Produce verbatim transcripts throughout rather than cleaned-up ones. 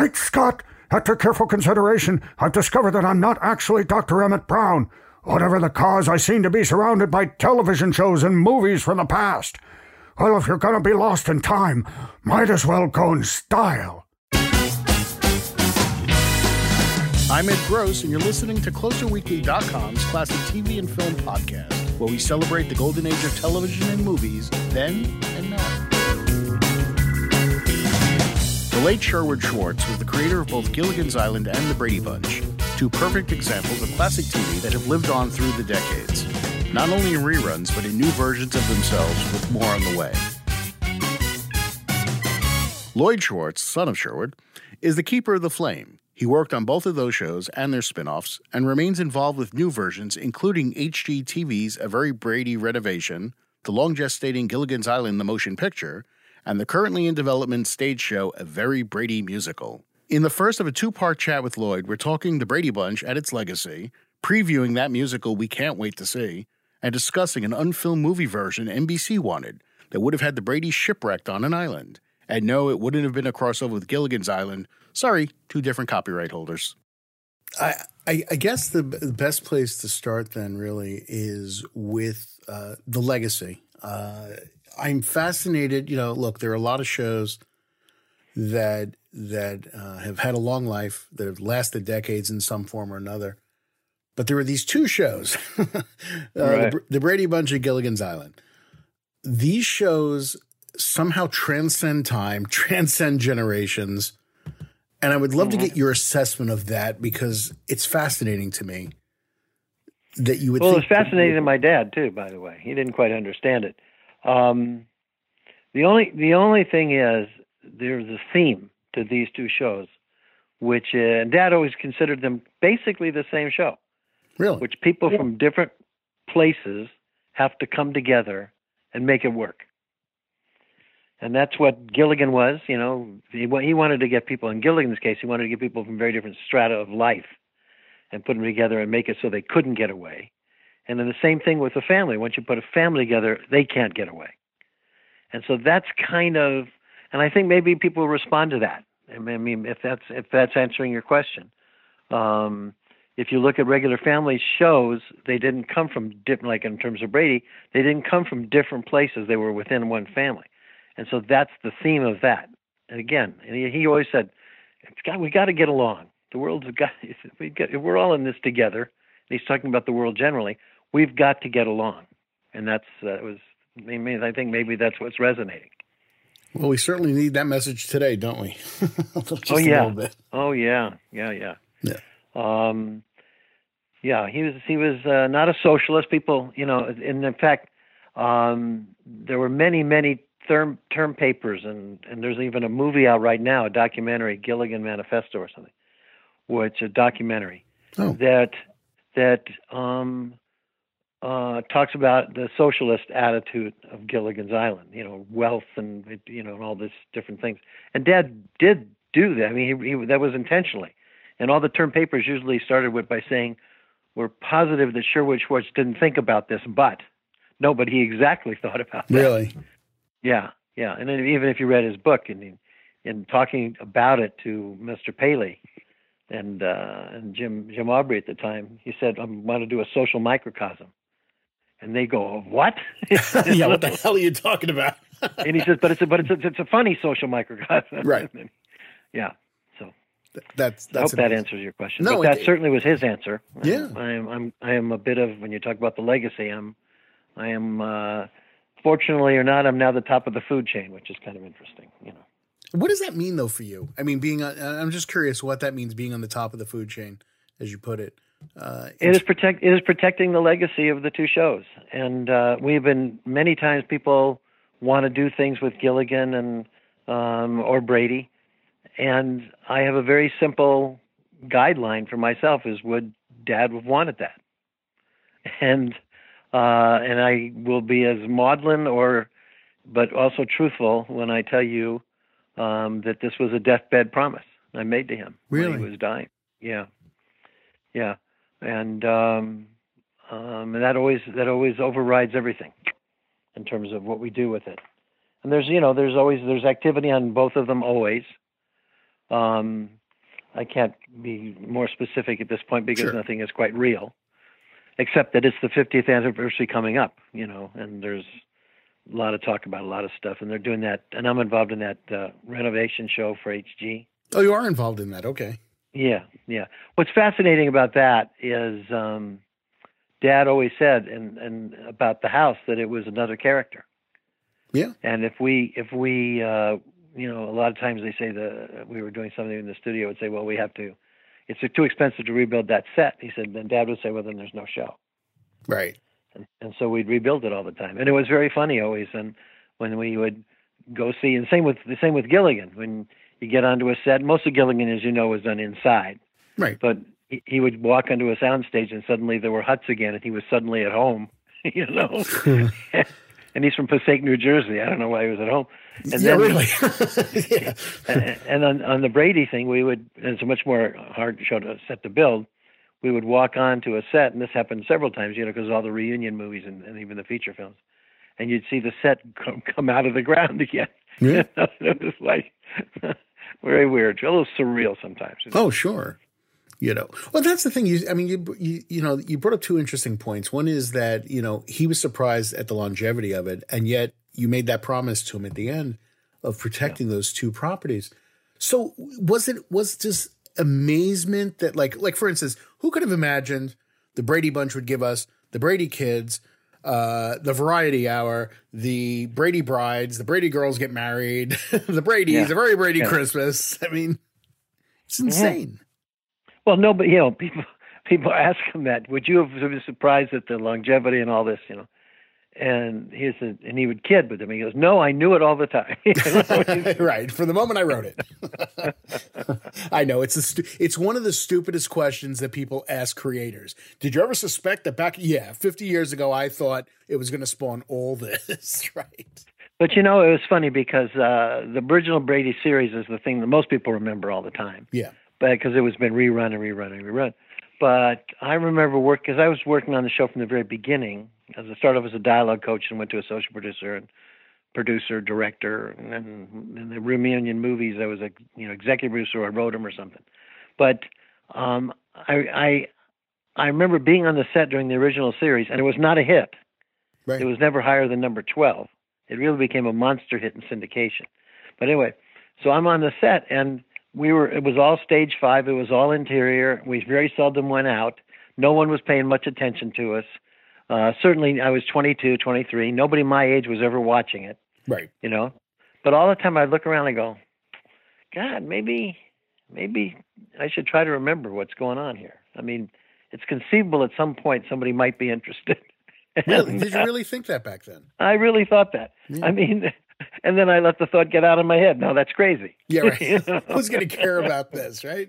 Great Scott! After careful consideration, I've discovered that I'm not actually Doctor Emmett Brown. Whatever the cause, I seem to be surrounded by television shows and movies from the past. Well, if you're gonna be lost in time, might as well go in style. I'm Ed Gross, and you're listening to Closer Weekly dot com's classic T V and film podcast, where we celebrate the golden age of television and movies, then and now. The late Sherwood Schwartz was the creator of both Gilligan's Island and The Brady Bunch, two perfect examples of classic T V that have lived on through the decades, not only in reruns, but in new versions of themselves with more on the way. Lloyd Schwartz, son of Sherwood, is the keeper of the flame. He worked on both of those shows and their spin-offs and remains involved with new versions, including H G T V's A Very Brady Renovation, the long-gestating Gilligan's Island The Motion Picture, and the currently in development stage show, A Very Brady Musical. In the first of a two-part chat with Lloyd, we're talking The Brady Bunch and its legacy, previewing that musical we can't wait to see, and discussing an unfilmed movie version N B C wanted that would have had the Bradys shipwrecked on an island. And no, it wouldn't have been a crossover with Gilligan's Island. Sorry, two different copyright holders. I, I, I guess the best place to start then really is with uh, the legacy. Uh I'm fascinated, you know, look, there are a lot of shows that that uh, have had a long life, that have lasted decades in some form or another. But there were these two shows, uh, right. the, the Brady Bunch and Gilligan's Island. These shows somehow transcend time, transcend generations. And I would love mm-hmm. to get your assessment of that, because it's fascinating to me that you would well, think. Well, it's fascinating to my dad, too, by the way. He didn't quite understand it. Um, the only, the only thing is there's a theme to these two shows, which, uh, Dad always considered them basically the same show, really, which people yeah. from different places have to come together and make it work. And that's what Gilligan was, you know, he, he wanted to get people, in Gilligan's case, he wanted to get people from very different strata of life and put them together and make it so they couldn't get away. And then the same thing with a family. Once you put a family together, they can't get away. And so that's kind of, and I think maybe people respond to that. I mean, if that's if that's answering your question. Um, if you look at regular family shows, they didn't come from different, like in terms of Brady, they didn't come from different places. They were within one family. And so that's the theme of that. And again, he always said, it's got, we got to get along. The world's got, we've got, we're all in this together. And he's talking about the world generally. We've got to get along, and that's that uh, was. I mean, I think maybe that's what's resonating. Well, we certainly need that message today, don't we? Just oh yeah, a little bit. oh yeah, yeah, yeah, yeah. Um, yeah, he was he was uh, not a socialist. People, you know, and in fact, um, there were many many term term papers, and and there's even a movie out right now, a documentary, Gilligan Manifesto or something, which a documentary oh. that that. Um, Uh, talks about the socialist attitude of Gilligan's Island, you know, wealth and, you know, and all these different things. And Dad did do that. I mean, he, he, that was intentionally. And all the term papers usually started with by saying, we're positive that Sherwood Schwartz didn't think about this, but no, but he exactly thought about that. Really? Yeah. Yeah. And then even if you read his book and in talking about it to Mister Paley and, uh, and Jim, Jim Aubrey at the time, he said, I want to do a social microcosm. And they go, what? yeah, what the hell are you talking about? and he says, but it's a, but it's a, it's a funny social microcosm, right? yeah. So Th- that's, that's I hope amazing. that answers your question. No, but that it, certainly was his answer. Yeah, I am. I'm. I am a bit of when you talk about the legacy. I'm. I am. Uh, fortunately or not, I'm now the top of the food chain, which is kind of interesting. You know. What does that mean though for you? I mean, being. On, I'm just curious what that means, being on the top of the food chain, as you put it. Uh, it is protect. It is protecting the legacy of the two shows, and uh, we've been many times. People want to do things with Gilligan and um, or Brady, and I have a very simple guideline for myself: is would Dad have wanted that? And uh, and I will be as maudlin or, but also truthful when I tell you um, that this was a deathbed promise I made to him really? when he was dying. Yeah, yeah. And um, um, and that always that always overrides everything in terms of what we do with it. And there's you know there's always there's activity on both of them always, Um, I can't be more specific at this point because sure. nothing is quite real, except that it's the fiftieth anniversary coming up, you know, and there's a lot of talk about a lot of stuff, and they're doing that. And I'm involved in that uh, renovation show for H G. Oh, you are involved in that. Okay. Yeah. Yeah. What's fascinating about that is um, Dad always said and, and about the house that it was another character. Yeah. And if we, if we, uh, you know, a lot of times they say the we were doing something in the studio would say, well, we have to, it's too expensive to rebuild that set. He said, then Dad would say, well, then there's no show. Right. And, and so we'd rebuild it all the time. And it was very funny always. And when we would go see, and same with the same with Gilligan, when you get onto a set, most of Gilligan, as you know, was done inside. Right. But he, he would walk onto a soundstage and suddenly there were huts again and he was suddenly at home, you know? And he's from Passaic, New Jersey. I don't know why he was at home. And yeah, then, really. yeah. And on, on the Brady thing, we would, and it's a much more hard show to set to build, we would walk on to a set, and this happened several times, you know, because all the reunion movies and, and even the feature films, and you'd see the set come, come out of the ground again. Yeah. It was like very weird, a little surreal sometimes. Oh, sure. You know, well, that's the thing. You, I mean, you, you, you know, you brought up two interesting points. One is that, you know, he was surprised at the longevity of it. And yet you made that promise to him at the end of protecting yeah. those two properties. So was it, was this amazement that like, like for instance, who could have imagined the Brady Bunch would give us the Brady Kids, uh, the Variety Hour, the Brady Brides, the Brady Girls Get Married, the Brady's, yeah. the Very Brady yeah. Christmas. I mean, it's insane. Yeah. Well, no, but, you know, people people ask him that. Would you have been surprised at the longevity and all this, you know? And he said, and he would kid with him. He goes, no, I knew it all the time. You know? Right. From the moment I wrote it. I know. It's a stu- it's one of the stupidest questions that people ask creators. Did you ever suspect that back, yeah, fifty years ago, I thought it was going to spawn all this, right? But, you know, it was funny because uh, the original Brady series is the thing that most people remember all the time. Yeah. Because it was been rerun and rerun and rerun. But I remember work because I was working on the show from the very beginning. As I started off as a dialogue coach and went to associate producer and producer, director, and then in the reunion movies, I was a you know executive producer or I wrote them or something. But um, I, I I remember being on the set during the original series, and it was not a hit. Right. It was never higher than number twelve. It really became a monster hit in syndication. But anyway, so I'm on the set and. We were, it was all stage five. It was all interior. We very seldom went out. No one was paying much attention to us. Uh, certainly I was twenty-two, twenty-three. Nobody my age was ever watching it. Right. You know, but all the time I look around and go, God, maybe, maybe I should try to remember what's going on here. I mean, it's conceivable at some point somebody might be interested. Really? Did you really think that back then? I really thought that. Yeah. I mean, and then I let the thought get out of my head. No, that's crazy. Yeah, right. You know? Who's going to care about this, right?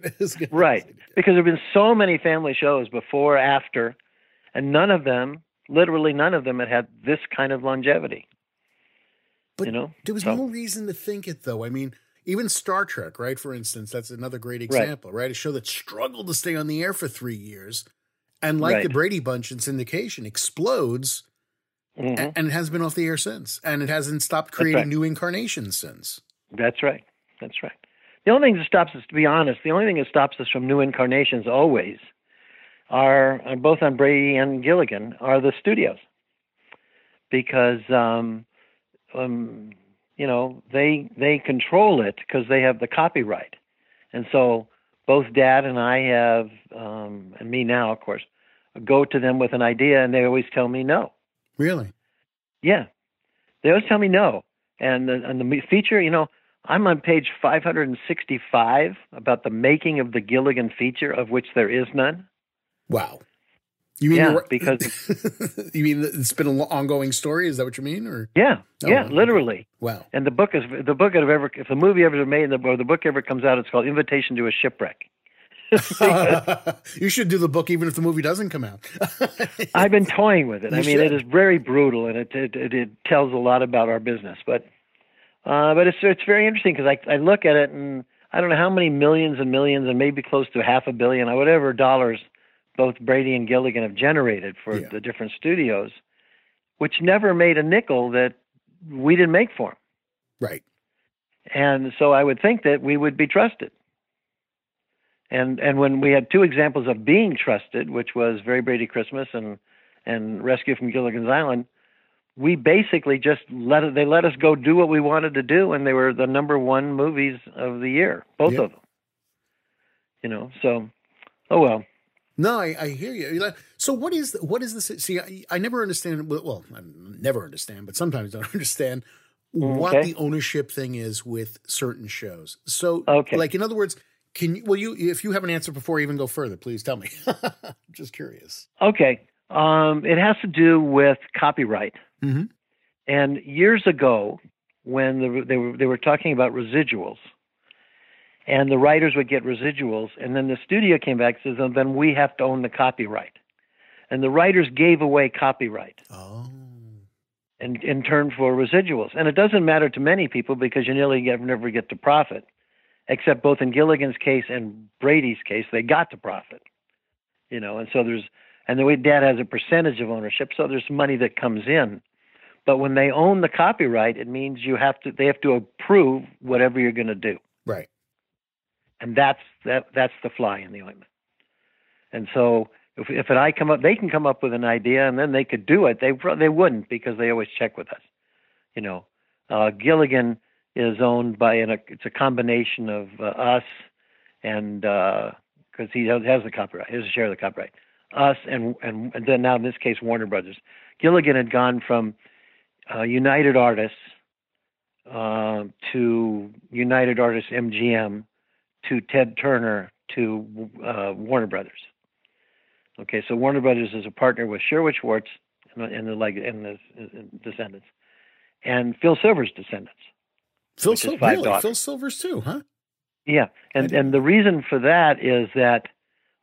Right. Because there have been so many family shows before, after, and none of them, literally none of them had had this kind of longevity. But you know? There was so. no reason to think it, though. I mean, even Star Trek, right, for instance, that's another great example, right? right? A show that struggled to stay on the air for three years and, like right. the Brady Bunch in syndication, explodes. Mm-hmm. And it has been off the air since. And it hasn't stopped creating right. new incarnations since. That's right. That's right. The only thing that stops us, to be honest, the only thing that stops us from new incarnations always are, both on Brady and Gilligan, are the studios. Because, um, um, you know, they they control it because they have the copyright. And so both Dad and I have, um, and me now, of course, go to them with an idea and they always tell me no. Really? Yeah. They always tell me no. And the, and the feature, you know, I'm on page five hundred sixty-five about the making of the Gilligan feature, of which there is none. Wow. You mean yeah, because you mean it's been an ongoing story? Is that what you mean? Or yeah, oh, yeah, okay. literally. Wow. And the book is the book of ever if the movie ever made and the, or the book ever comes out, it's called Invitation to a Shipwreck. You should do the book even if the movie doesn't come out. I've been toying with it. You I mean, should. It is very brutal, and it it, it it tells a lot about our business. But uh, but it's it's very interesting because I I look at it and I don't know how many millions and millions and maybe close to half a billion or whatever dollars both Brady and Gilligan have generated for yeah. the different studios, which never made a nickel that we didn't make for them. Right. And so I would think that we would be trusted. And and when we had two examples of being trusted, which was Very Brady Christmas and and Rescue from Gilligan's Island, we basically just let it, they let us go do what we wanted to do, and they were the number one movies of the year, both yep. of them. You know, so oh well. No, I, I hear you. So what is what is this? See, I, I never understand. Well, I never understand, but sometimes don't understand what okay. the ownership thing is with certain shows. So, okay. like in other words. Can you, will you, if you have an answer before I even go further, please tell me. I'm just curious. Okay. Um, it has to do with copyright. Mm-hmm. And years ago when the, they were, they were talking about residuals and the writers would get residuals. And then the studio came back and says, then we have to own the copyright. And the writers gave away copyright. Oh. And in turn for residuals. And it doesn't matter to many people because you nearly never get to profit. Except both in Gilligan's case and Brady's case, they got to profit, you know, and so there's, and the way dad has a percentage of ownership. So there's money that comes in, but when they own the copyright, it means you have to, they have to approve whatever you're going to do. Right. And that's, that, that's the fly in the ointment. And so if, if an I come up, they can come up with an idea and then they could do it. They they wouldn't because they always check with us, you know, uh, Gilligan is owned by, an, it's a combination of uh, us and, because uh, he has the copyright, he has a share of the copyright, us and, and and then now in this case, Warner Brothers. Gilligan had gone from uh, United Artists uh, to United Artists M G M to Ted Turner to uh, Warner Brothers. Okay, so Warner Brothers is a partner with Sherwood Schwartz and, and the leg and the and descendants and Phil Silver's descendants. Phil, Sil- really? Phil Silvers too, huh? Yeah, and and the reason for that is that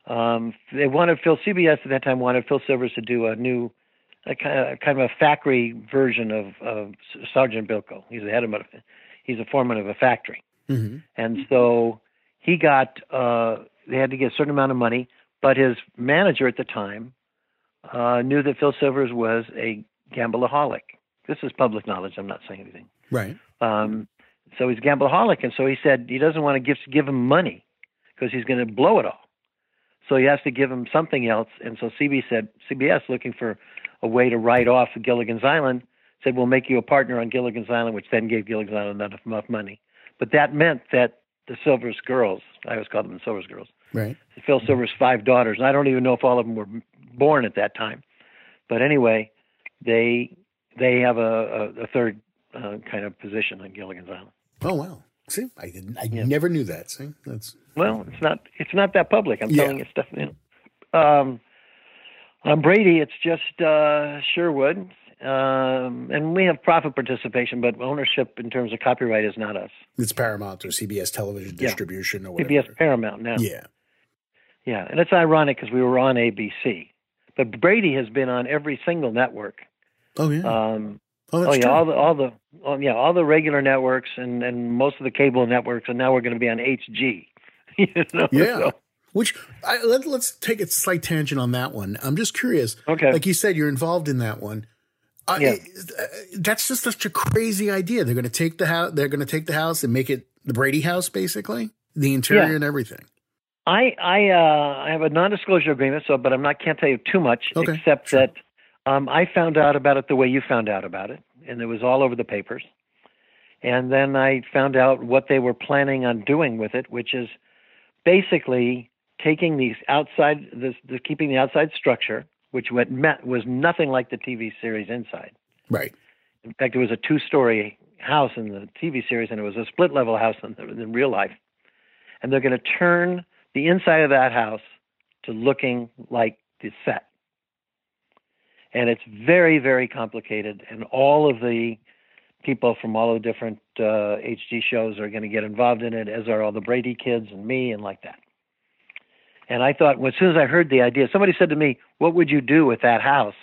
um, they wanted Phil C B S at that time wanted Phil Silvers to do a new, a kind of, kind of a factory version of, of Sergeant Bilko. He's the head of, he's a foreman of a factory, mm-hmm. and so he got uh, they had to get a certain amount of money, but his manager at the time uh, knew that Phil Silvers was a gamblaholic. This is public knowledge. I'm not saying anything. Right. Um, So he's a gamblaholic, and so he said he doesn't want to give give him money because he's going to blow it all. So he has to give him something else. And so C B S said C B S, looking for a way to write off Gilligan's Island, said we'll make you a partner on Gilligan's Island, which then gave Gilligan's Island not enough money. But that meant that the Silvers girls, I always call them the Silvers girls, right? Phil Silvers' five daughters, and I don't even know if all of them were born at that time. But anyway, they they have a, a, a third uh, kind of position on Gilligan's Island. Oh wow! See, I didn't. I yeah. never knew that. See, that's well. It's not. It's not that public. I'm yeah. telling you stuff. You know. um, on Brady, it's just uh, Sherwood, um, and we have profit participation, but ownership in terms of copyright is not us. It's Paramount or C B S Television Distribution yeah. or whatever. C B S Paramount now. Yeah, yeah, and it's ironic because we were on A B C, but Brady has been on every single network. Oh yeah. Um, Oh, oh yeah, true. all the all the oh, yeah, all the regular networks and, and most of the cable networks, and now we're going to be on H G. You know? Yeah, so. Which I, let, let's take a slight tangent on that one. I'm just curious. Okay, like you said, you're involved in that one. I, yeah. I, that's just such a crazy idea. They're going to take the house. They're going to take the house and make it the Brady house, basically the interior yeah. and everything. I I uh, I have a non-disclosure agreement, so but I'm not can't tell you too much okay. except sure. that. Um, I found out about it the way you found out about it, and it was all over the papers. And then I found out what they were planning on doing with it, which is basically taking these outside, this, this keeping the outside structure, which went, was nothing like the T V series Inside. Right. In fact, it was a two-story house in the T V series, and it was a split-level house in, in real life. And they're going to turn the inside of that house to looking like the set. And it's very, very complicated, and all of the people from all the different uh, H G shows are going to get involved in it, as are all the Brady kids and me and like that. And I thought, well, as soon as I heard the idea, somebody said to me, what would you do with that house?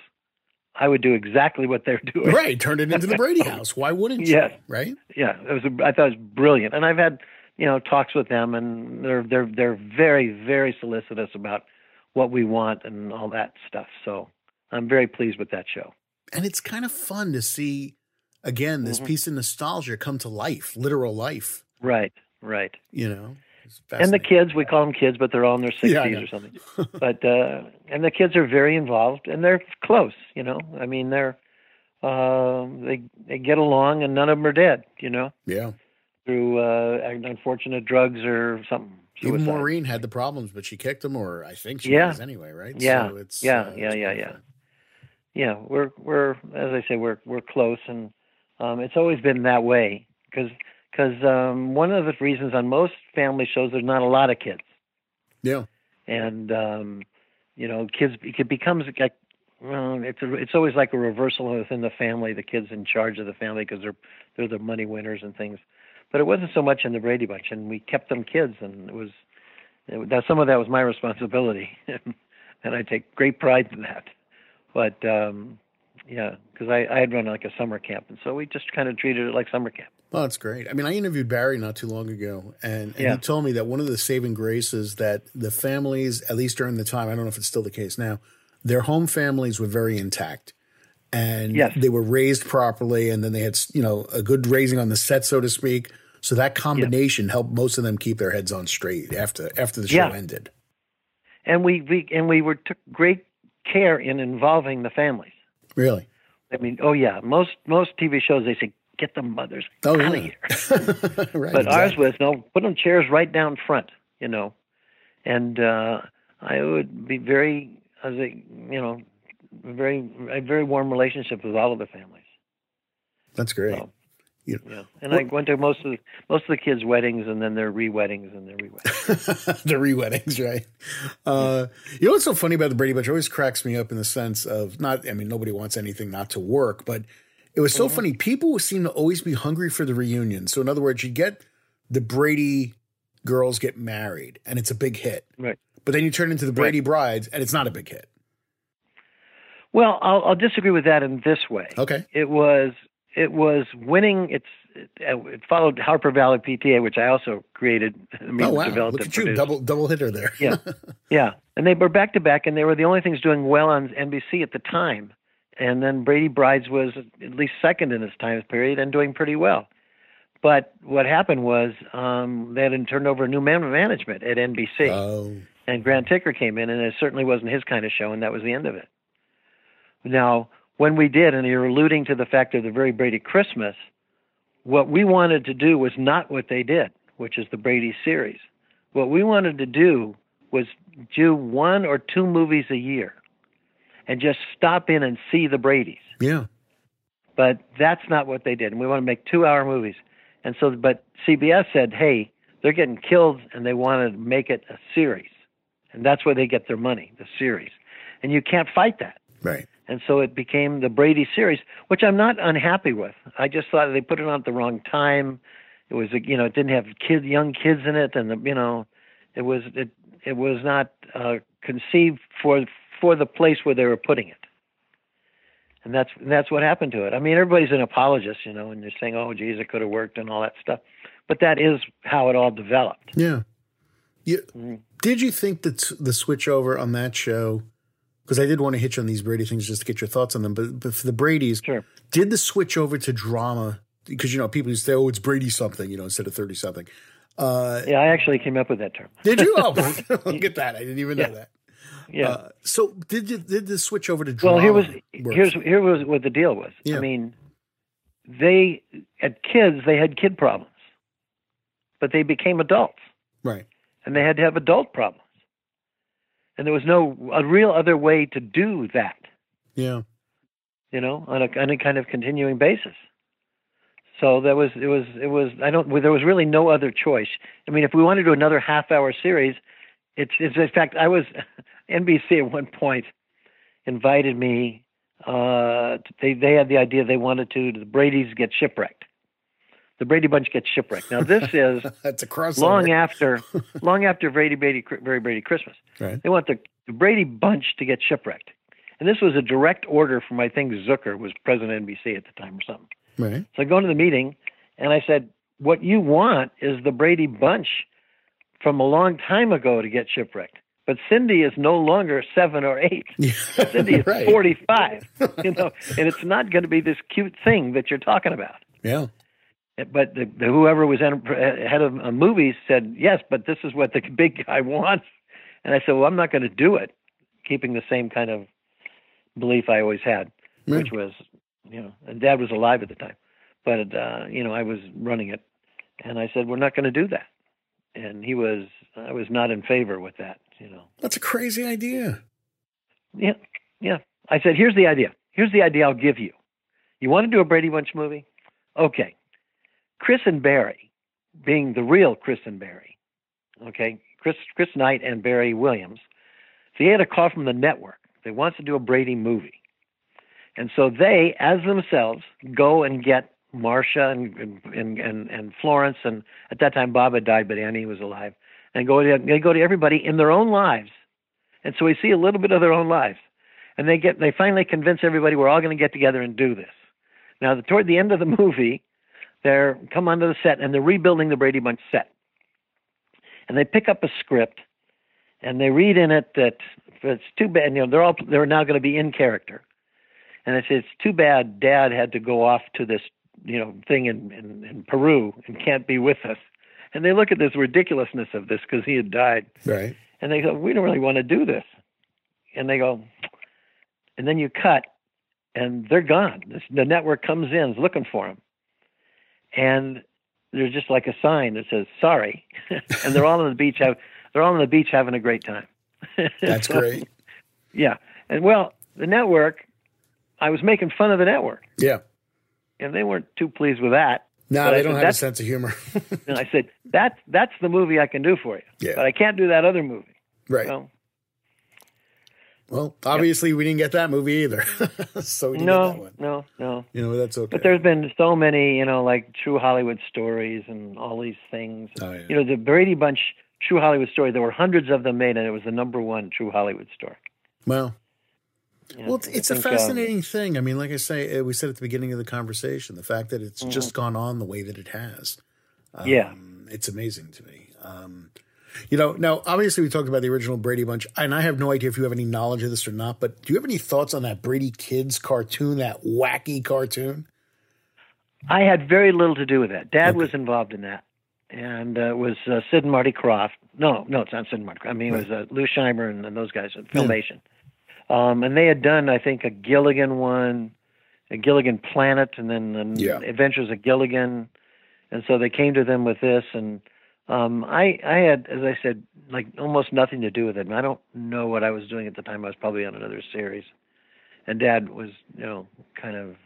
I would do exactly what they're doing. Right, turn it into the Brady house. Why wouldn't you? Yeah. Right? Yeah, it was. A, I thought it was brilliant. And I've had, you know, talks with them, and they're they're they're very, very solicitous about what we want and all that stuff, so... I'm very pleased with that show. And it's kind of fun to see, again, this mm-hmm. piece of nostalgia come to life, literal life. Right, right. You know? And the kids, we call them kids, but they're all in their sixties yeah, or something. But uh, and the kids are very involved, and they're close. You know, I mean, they're uh, they they get along, and none of them are dead. You know, yeah, through uh, unfortunate drugs or something. Suicide. Even Maureen had the problems, but she kicked them, or I think she yeah. was anyway, right? Yeah, so it's, yeah, uh, yeah, yeah, yeah. Fun. Yeah, we're we're as I say, we're we're close, and um, it's always been that way because. Because um, one of the reasons on most family shows, there's not a lot of kids. Yeah. And, um, you know, kids, it becomes like, well, it's, a, it's always like a reversal within the family. The kids in charge of the family because they're, they're the money winners and things. But it wasn't so much in the Brady Bunch, and we kept them kids. And it was, it, now some of that was my responsibility. And I take great pride in that. But, um, yeah, because I, I had run like a summer camp. And so we just kind of treated it like summer camp. Well, that's great. I mean, I interviewed Barry not too long ago, and, and yeah. he told me that one of the saving graces that the families, at least during the time, I don't know if it's still the case now, their home families were very intact, and yes. they were raised properly, and then they had, you know, a good raising on the set, so to speak. So that combination yeah. helped most of them keep their heads on straight after after the show yeah. ended. And we, we and we were took great care in involving the families. Really? I mean, oh yeah, most most T V shows they say. Get the mothers oh, out yeah. of here. Right, but exactly. ours was, no, put them chairs right down front, you know. And uh, I would be very, as a, you know, very, a very warm relationship with all of the families. That's great. So, yeah. yeah. And well, I went to most of, the, most of the kids' weddings and then their re-weddings and their re-weddings. The re-weddings, right. Uh, yeah. You know what's so funny about the Brady Bunch? It always cracks me up in the sense of not, I mean, nobody wants anything not to work, but it was so mm-hmm. funny. People seem to always be hungry for the reunion. So in other words, you get the Brady girls get married and it's a big hit. Right. But then you turn into the Brady right. brides and it's not a big hit. Well, I'll, I'll disagree with that in this way. Okay. It was it was winning. It's it, it followed Harper Valley P T A, which I also created. I mean, oh, wow. Developed Look at you. Produced. Double, double hitter there. Yeah. Yeah. And they were back to back and they were the only things doing well on N B C at the time. And then Brady Brides was at least second in its time period and doing pretty well. But what happened was um, they had turned over a new man management at N B C. Oh. And Grant Ticker came in, and it certainly wasn't his kind of show, and that was the end of it. Now, when we did, and you're alluding to the fact of the Very Brady Christmas, what we wanted to do was not what they did, which is the Brady series. What we wanted to do was do one or two movies a year. And just stop in and see the Bradys. Yeah. But that's not what they did. And we want to make two-hour movies. And so, but C B S said, hey, they're getting killed, and they want to make it a series. And that's where they get their money, the series. And you can't fight that. Right. And so it became the Brady series, which I'm not unhappy with. I just thought they put it on at the wrong time. It was, you know, it didn't have kid, young kids in it. And, the, you know, it was it, it was not uh, conceived for... for the place where they were putting it. And that's and that's what happened to it. I mean, everybody's an apologist, you know, and they're saying, oh, geez, it could have worked and all that stuff. But that is how it all developed. Yeah. You, mm-hmm. Did you think that the switch over on that show, because I did want to hit you on these Brady things just to get your thoughts on them, but, but for the Bradys, sure. Did the switch over to drama, because, you know, people used to say, oh, it's Brady something, you know, instead of thirty-something. Uh, yeah, I actually came up with that term. Did you? Oh, look at that. I didn't even yeah. know that. Yeah. Uh, so did you, did this switch over to drama? Well, here was works? here's here was what the deal was. Yeah. I mean, they had kids. They had kid problems, but they became adults, right? And they had to have adult problems, and there was no a real other way to do that. Yeah. You know, on a on a kind of continuing basis. So that was it was it was I don't there was really no other choice. I mean, if we wanted to do another half hour series, it's it's in fact I was. N B C at one point invited me. Uh, they they had the idea they wanted to. The Brady's get shipwrecked. The Brady Bunch gets shipwrecked. Now this is that's a crossover. Long after long after Brady Brady Very Brady Christmas. Right. They want the, the Brady Bunch to get shipwrecked, and this was a direct order from I think Zucker was president of N B C at the time or something. Right. So I go into the meeting and I said, "What you want is the Brady Bunch from a long time ago to get shipwrecked." But Cindy is no longer seven or eight. Yeah, Cindy is right. forty-five, you know, and it's not going to be this cute thing that you're talking about. Yeah. But the, the, whoever was in, head of uh, movies said, yes, but this is what the big guy wants. And I said, well, I'm not going to do it, keeping the same kind of belief I always had, yeah. which was, you know, and Dad was alive at the time. But, uh, you know, I was running it. And I said, we're not going to do that. And he was, I was not in favor with that, you know. That's a crazy idea. Yeah, yeah. I said, here's the idea. Here's the idea I'll give you. You want to do a Brady Bunch movie? Okay. Chris and Barry, being the real Chris and Barry, okay, Chris Chris Knight and Barry Williams, they had a call from the network. They want to do a Brady movie. And so they, as themselves, go and get Marcia and and, and, and Florence, and at that time Bob had died, but Annie was alive, and go to, they go to everybody in their own lives. And so we see a little bit of their own lives. And they get they finally convince everybody we're all going to get together and do this. Now, the, toward the end of the movie, they come onto the set, and they're rebuilding the Brady Bunch set. And they pick up a script, and they read in it that it's too bad. You know, they're all they're now going to be in character, and it says it's too bad Dad had to go off to this you know thing in, in, in Peru and can't be with us. And they look at this ridiculousness of this because he had died. Right. And they go, we don't really want to do this. And they go, and then you cut, and they're gone. This, the network comes in, is looking for them. And there's just like a sign that says "Sorry," and they're all on the beach. Have, they're all on the beach having a great time. That's so great. Yeah, and well, the network. I was making fun of the network. Yeah, and they weren't too pleased with that. No, they don't have a sense of humor. And I said, "That's that's the movie I can do for you. Yeah. But I can't do that other movie." Right. So, well, obviously yep. we didn't get that movie either. so we didn't no, get that one. No, no, no. You know, that's okay. But there's been so many, you know, like True Hollywood Stories and all these things. Oh, yeah. You know, the Brady Bunch True Hollywood Story, there were hundreds of them made, and it was the number one True Hollywood Story. Wow. You know, well, it's, it's think, a fascinating um, thing. I mean, like I say, we said at the beginning of the conversation, the fact that it's mm-hmm. just gone on the way that it has. Um, yeah. It's amazing to me. Um You know, now, obviously, we talked about the original Brady Bunch, and I have no idea if you have any knowledge of this or not, but do you have any thoughts on that Brady Kids cartoon, that wacky cartoon? I had very little to do with that. Dad okay. was involved in that, and uh, it was uh, Sid and Marty Krofft. No, no, it's not Sid and Marty Krofft. I mean, it was uh, Lou Scheimer and, and those guys at Filmation. Yeah. Um, and they had done, I think, a Gilligan one, a Gilligan Planet, and then um, yeah. Adventures of Gilligan. And so they came to them with this, and... Um, I, I had, as I said, like almost nothing to do with it. And I don't know what I was doing at the time. I was probably on another series, and Dad was, you know, kind of,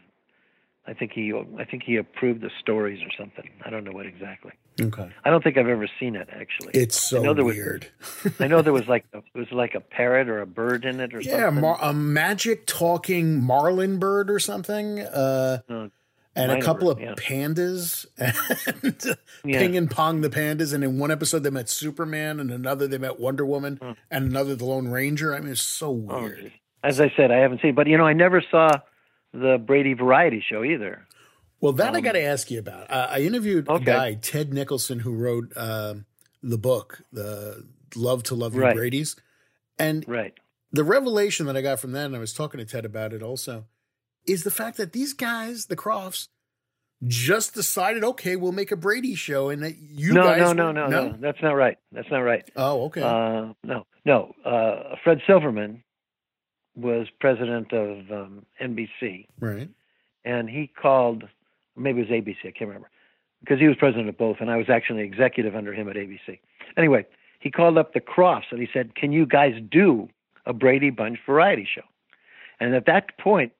I think he, I think he approved the stories or something. I don't know what exactly. Okay. I don't think I've ever seen it actually. It's so I know there weird. Was, I know there was like, a, it was like a parrot or a bird in it or yeah, something. Yeah. Mar- a magic talking marlin bird or something. Uh, uh And Minor, a couple of yeah. pandas and yeah. Ping and Pong the pandas. And in one episode, they met Superman, and another, they met Wonder Woman, mm. and another, the Lone Ranger. I mean, it's so weird. Oh, as I said, I haven't seen, but you know, I never saw the Brady Variety Show either. Well, that um, I got to ask you about. Uh, I interviewed okay. a guy, Ted Nicholson, who wrote uh, the book, The Love to Love the right. Brady's. And right. the revelation that I got from that, and I was talking to Ted about it also, is the fact that these guys, the Crofts, just decided, okay, we'll make a Brady show, and that you no, guys... No, no, no, no, no, that's not right. That's not right. Oh, okay. Uh, no, no. Uh, Fred Silverman was president of um, N B C. Right. And he called, maybe it was A B C, I can't remember, because he was president of both, and I was actually executive under him at A B C. Anyway, he called up the Crofts, and he said, can you guys do a Brady Bunch variety show? And at that point,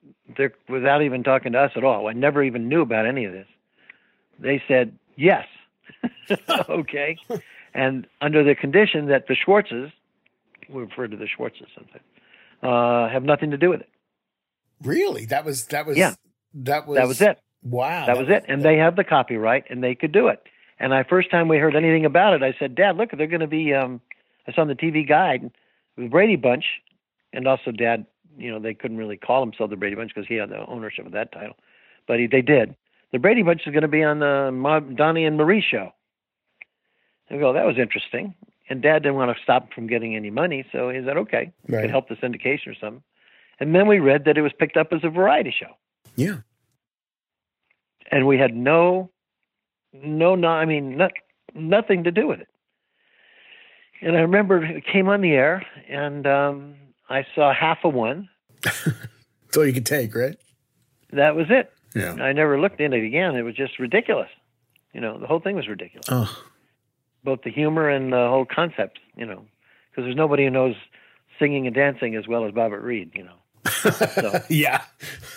without even talking to us at all, I never even knew about any of this. They said, yes. Okay. And under the condition that the Schwartzes, we refer to the Schwartzes sometimes, uh, have nothing to do with it. Really? That was, that was, yeah. that was, that was it. Wow. That was it. And they have the copyright, and they could do it. And I, first time we heard anything about it, I said, Dad, look, they're going to be, um, I saw on the T V guide with Brady Bunch, and also Dad, you know, they couldn't really call himself the Brady Bunch because he had the ownership of that title, but he, they did. The Brady Bunch is going to be on the Donnie and Marie show. And we go, that was interesting. And Dad didn't want to stop from getting any money, so he said, okay, right. it could help the syndication or something. And then we read that it was picked up as a variety show. Yeah. And we had no no, no, I mean, not, nothing to do with it. And I remember it came on the air, and um, I saw half of one. That's all you could take, right? That was it. Yeah. I never looked into it again. It was just ridiculous. You know, the whole thing was ridiculous. Oh. Both the humor and the whole concept, you know, because there's nobody who knows singing and dancing as well as Bobbert Reed, you know. So. Yeah,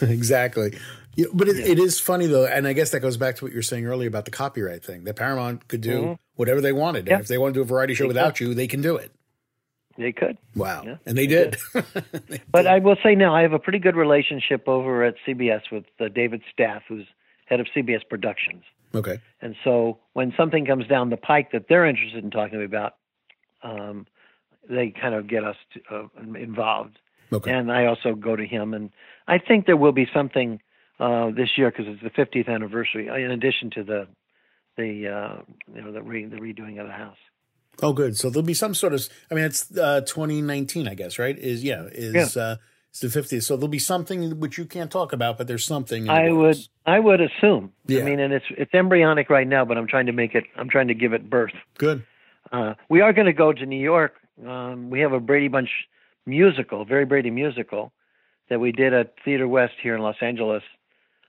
exactly. Yeah, but it, yeah. it is funny, though, and I guess that goes back to what you were saying earlier about the copyright thing, that Paramount could do mm-hmm. whatever they wanted. Yeah. And if they want to do a variety show they without could. you, they can do it. They could. Wow. Yeah, and they, they did. did. they but did. I will say now, I have a pretty good relationship over at C B S with uh, David Staff, who's head of C B S Productions. Okay. And so when something comes down the pike that they're interested in talking about, um, they kind of get us to, uh, involved. Okay. And I also go to him, and I think there will be something uh, this year because it's the fiftieth anniversary. In addition to the the uh, you know the, re- the redoing of the house. Oh, good. So there'll be some sort of. I mean, it's uh, twenty nineteen, I guess, right? Is yeah, is yeah. Uh, it's the fiftieth. So there'll be something which you can't talk about, but there's something. I would I would assume. Yeah. I mean, and it's it's embryonic right now, but I'm trying to make it. I'm trying to give it birth. Good. Uh, we are going to go to New York. Um, we have a Brady Bunch. musical, Very Brady Musical, that we did at Theater West here in Los Angeles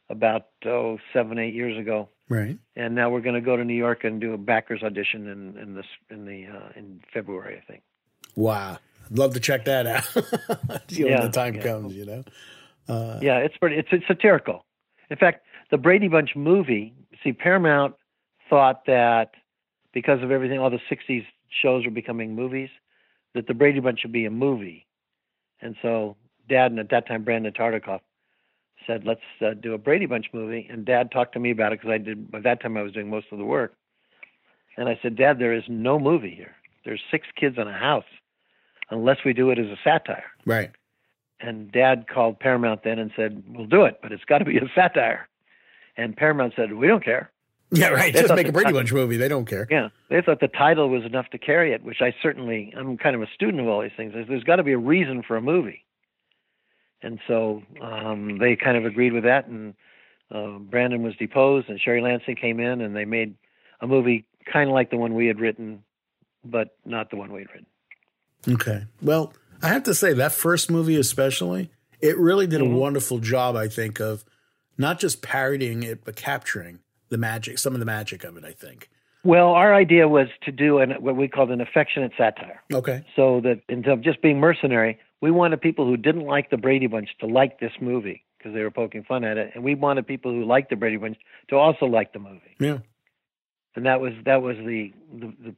about oh seven eight years ago. Right. And now we're going to go to New York and do a backers audition in in this in the uh, in February, I think. Wow, I'd love to check that out. you yeah, when the time yeah. comes, you know. Uh, yeah, it's pretty. It's it's satirical. In fact, the Brady Bunch movie. See, Paramount thought that because of everything, all the sixties shows were becoming movies, that the Brady Bunch should be a movie. And so Dad, and at that time, Brandon Tartikoff, said, let's uh, do a Brady Bunch movie. And Dad talked to me about it because I did, by that time I was doing most of the work. And I said, Dad, there is no movie here. There's six kids in a house unless we do it as a satire. Right. And Dad called Paramount then and said, we'll do it, but it's got to be a satire. And Paramount said, we don't care. Yeah, right. They Just make a Brady Bunch movie. They don't care. Yeah. They thought the title was enough to carry it, which I certainly, I'm kind of a student of all these things. There's got to be a reason for a movie. And so um, they kind of agreed with that, and uh, Brandon was deposed, and Sherry Lansing came in, and they made a movie kind of like the one we had written, but not the one we had written. Okay. Well, I have to say that first movie especially, it really did mm-hmm. a wonderful job, I think, of not just parodying it, but capturing the magic, some of the magic of it, I think. Well, our idea was to do an, what we called an affectionate satire. Okay. So that instead of just being mercenary, we wanted people who didn't like the Brady Bunch to like this movie because they were poking fun at it, and we wanted people who liked the Brady Bunch to also like the movie. Yeah. And that was that was the, the, the,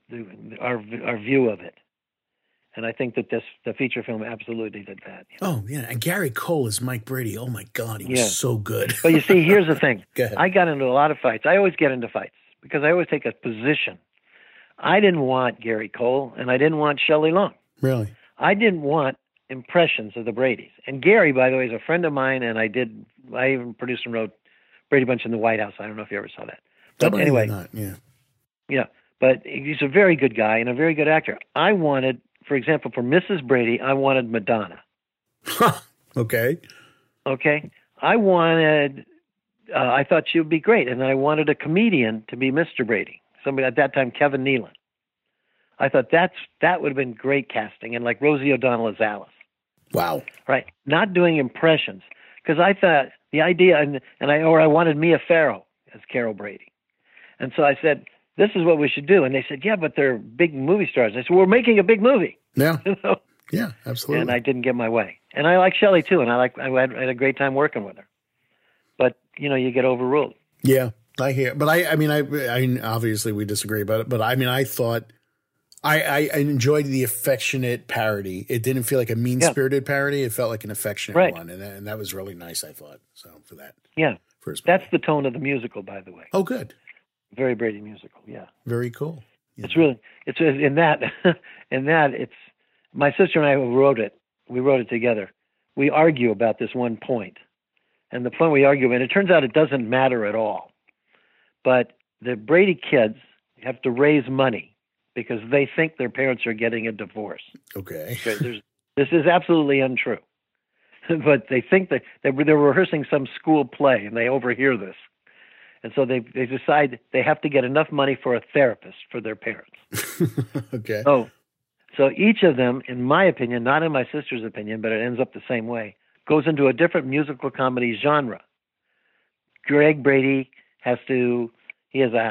the our our view of it, and I think that this the feature film absolutely did that. You know? Oh yeah, and Gary Cole is Mike Brady. Oh my God, he was yeah. so good. But you see, here's the thing. Go ahead. I got into a lot of fights. I always get into fights. Because I always take a position. I didn't want Gary Cole, and I didn't want Shelley Long. Really? I didn't want impressions of the Bradys. And Gary, by the way, is a friend of mine, and I did. I even produced and wrote Brady Bunch in the White House. I don't know if you ever saw that. But Definitely anyway, not. yeah, yeah. But he's a very good guy and a very good actor. I wanted, for example, for Missus Brady, I wanted Madonna. okay. Okay. I wanted. Uh, I thought she would be great, and I wanted a comedian to be Mister Brady. Somebody at that time, Kevin Nealon. I thought that's that would have been great casting, and like Rosie O'Donnell as Alice. Wow! Right, not doing impressions because I thought the idea, and and I or I wanted Mia Farrow as Carol Brady, and so I said this is what we should do, and they said yeah, but they're big movie stars. And I said we're making a big movie. Yeah, you know? Yeah, absolutely. And I didn't get my way, and I like Shelley too, and I like I had, I had a great time working with her. But, you know, you get overruled. Yeah, I hear. But I, I mean, I, I obviously we disagree about it. But I mean, I thought I, I enjoyed the affectionate parody. It didn't feel like a mean spirited yeah. parody. It felt like an affectionate right. one. And that, and that was really nice, I thought. So for that. Yeah. First That's movie. The tone of the musical, by the way. Oh, good. Very Brady musical. Yeah. Very cool. Yeah. It's really it's in that in that it's my sister and I wrote it. We wrote it together. We argue about this one point. And the point we argue, and it turns out it doesn't matter at all. But the Brady kids have to raise money because they think their parents are getting a divorce. Okay. So this is absolutely untrue. But they think that they're, they're rehearsing some school play, and they overhear this. And so they they decide they have to get enough money for a therapist for their parents. Okay. So, so each of them, in my opinion, not in my sister's opinion, but it ends up the same way, goes into a different musical comedy genre. Greg Brady has to, he has a,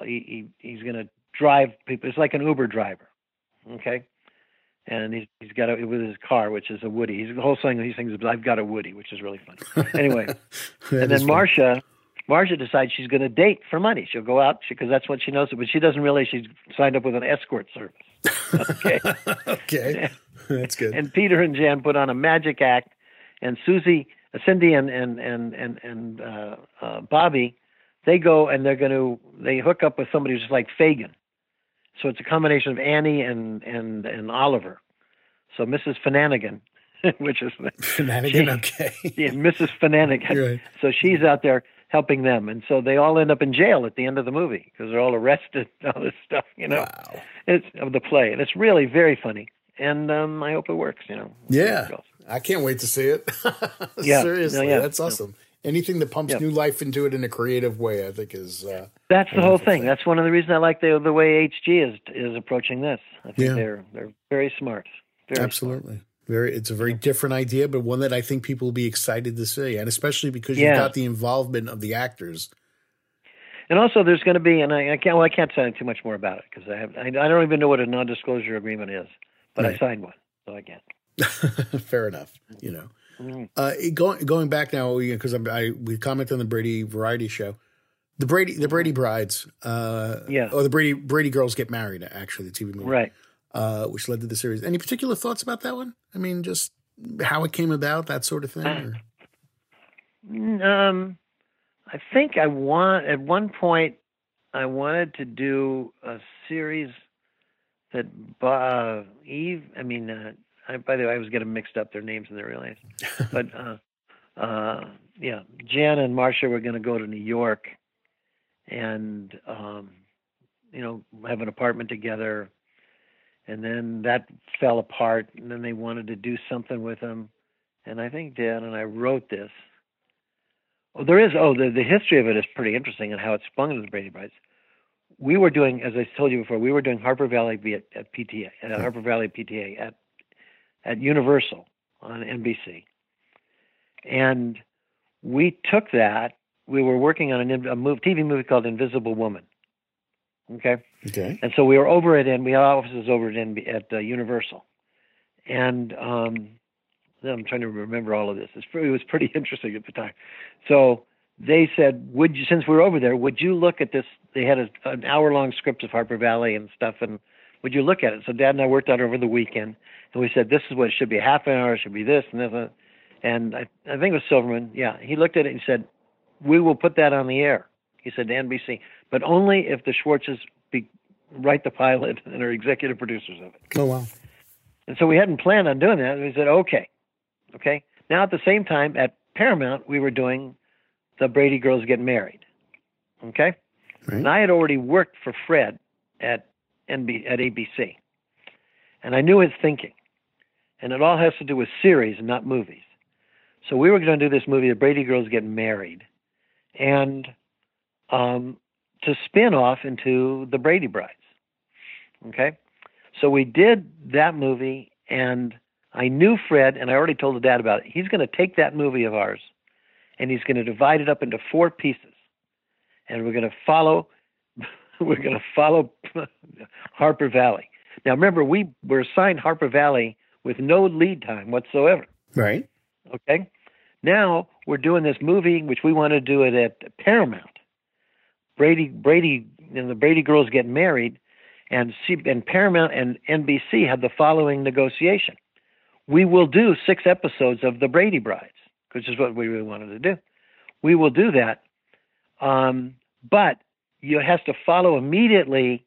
uh, he, he's going to drive people. It's like an Uber driver. Okay. And he's, he's got it with his car, which is a Woody. He's the whole song he sings, I've got a Woody, which is really funny. Anyway. And then Marcia, funny. Marcia decides she's going to date for money. She'll go out because that's what she knows. But she doesn't realize she's signed up with an escort service. Okay. Okay. That's good. And Peter and Jan put on a magic act, and Susie, Cindy and, and, and, and, and uh, uh, Bobby, they go and they're going to, they hook up with somebody who's just like Fagin. So it's a combination of Annie and and, and Oliver. So Missus Fananigan, which is... Fananigan, she, okay. Yeah, Missus Fananigan. Right. So she's out there helping them. And so they all end up in jail at the end of the movie because they're all arrested and all this stuff, you know, wow. It's of the play. And it's really very funny. And um, I hope it works, you know. Yeah. I can't wait to see it. Yeah. Seriously, no, yeah. That's awesome. No. Anything that pumps yep. new life into it in a creative way, I think, is uh, that's the whole thing. thing. That's one of the reasons I like the the way H G is is approaching this. I think yeah. they're they're very smart. Very Absolutely, smart. very. It's a very yeah. different idea, but one that I think people will be excited to see, and especially because yeah. you've got the involvement of the actors. And also, there's going to be, and I, I can't well, I can't say too much more about it because I have I, I don't even know what a non-disclosure agreement is, but right. I signed one, so I can't. Fair enough, you know. Uh, going going back now, because I we commented on the Brady Variety Show, the Brady the Brady Brides, uh, yeah, or the Brady Brady Girls Get Married, actually, the T V movie, right, uh, which led to the series. Any particular thoughts about that one? I mean, just how it came about, that sort of thing. Or? Um, I think I want at one point I wanted to do a series that uh, Eve. I mean. Uh, I, by the way, I was getting mixed up their names and their real names. But, uh, uh, yeah, Jan and Marcia were going to go to New York and, um, you know, have an apartment together. And then that fell apart. And then they wanted to do something with them. And I think Dan and I wrote this. Oh, there is. Oh, the, the history of it is pretty interesting and how it spun into the Brady Brides. We were doing, as I told you before, we were doing Harper Valley at, at P T A, at Harper Valley P T A at at Universal on N B C. And we took that. We were working on an, a movie, T V movie called Invisible Woman. Okay? Okay. And so we were over at, we had offices over at, at uh, Universal. And um, I'm trying to remember all of this. It's, it was pretty interesting at the time. So they said, "Would you, since we were over there, would you look at this?" They had a, an hour-long script of Harper Valley and stuff, and would you look at it? So Dad and I worked out over the weekend, and we said, this is what it should be, half an hour, it should be this, and this. And I, I think it was Silverman, yeah, he looked at it and said, we will put that on the air. He said to N B C, but only if the Schwartzes be, write the pilot and are executive producers of it. Oh, wow. And so we hadn't planned on doing that, and we said, okay. Okay. Now, at the same time, at Paramount, we were doing The Brady Girls Get Married. Okay? Right. And I had already worked for Fred at at A B C, and I knew his thinking, and it all has to do with series and not movies. So we were going to do this movie, The Brady Girls Get Married, and um, to spin off into The Brady Brides. Okay, so we did that movie, and I knew Fred, and I already told the Dad about it. He's going to take that movie of ours, and he's going to divide it up into four pieces, and we're going to follow. We're going to follow Harper Valley. Now, remember, we were assigned Harper Valley with no lead time whatsoever. Right. Okay. Now we're doing this movie, which we want to do it at Paramount. Brady, Brady, and the Brady Girls Get Married, and C, and Paramount and N B C had the following negotiation: we will do six episodes of The Brady Brides, which is what we really wanted to do. We will do that, um, but. You has to follow immediately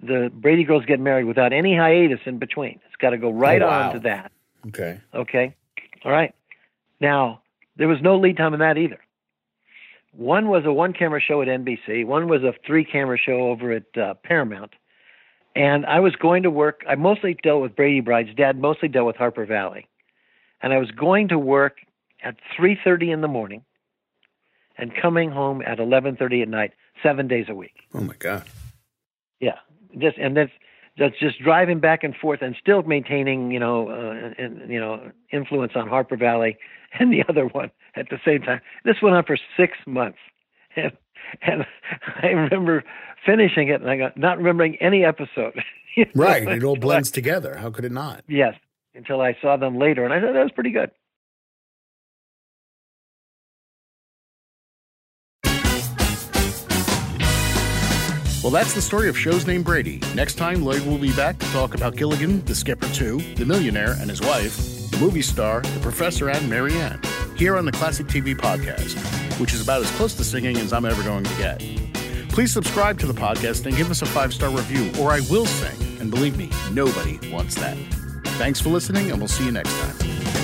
The Brady Girls Get Married without any hiatus in between. It's got to go right oh, wow. on to that. Okay. Okay. All right. Now, there was no lead time in that either. One was a one-camera show at N B C. One was a three-camera show over at uh, Paramount. And I was going to work. I mostly dealt with Brady Brides. Dad mostly dealt with Harper Valley. And I was going to work at three thirty in the morning and coming home at eleven thirty at night, seven days a week. Oh, my God. Yeah. Just, and that's, that's just driving back and forth and still maintaining, you know, uh, and, you know, influence on Harper Valley and the other one at the same time. This went on for six months. And, and I remember finishing it and I got not remembering any episode. Right. It all blends together. How could it not? Yes. Until I saw them later. And I thought that was pretty good. Well, that's the story of shows named Brady. Next time, Lloyd will be back to talk about Gilligan, The Skipper two, The Millionaire and His Wife, The Movie Star, The Professor and Marianne, here on the Classic T V Podcast, which is about as close to singing as I'm ever going to get. Please subscribe to the podcast and give us a five-star review, or I will sing. And believe me, nobody wants that. Thanks for listening, and we'll see you next time.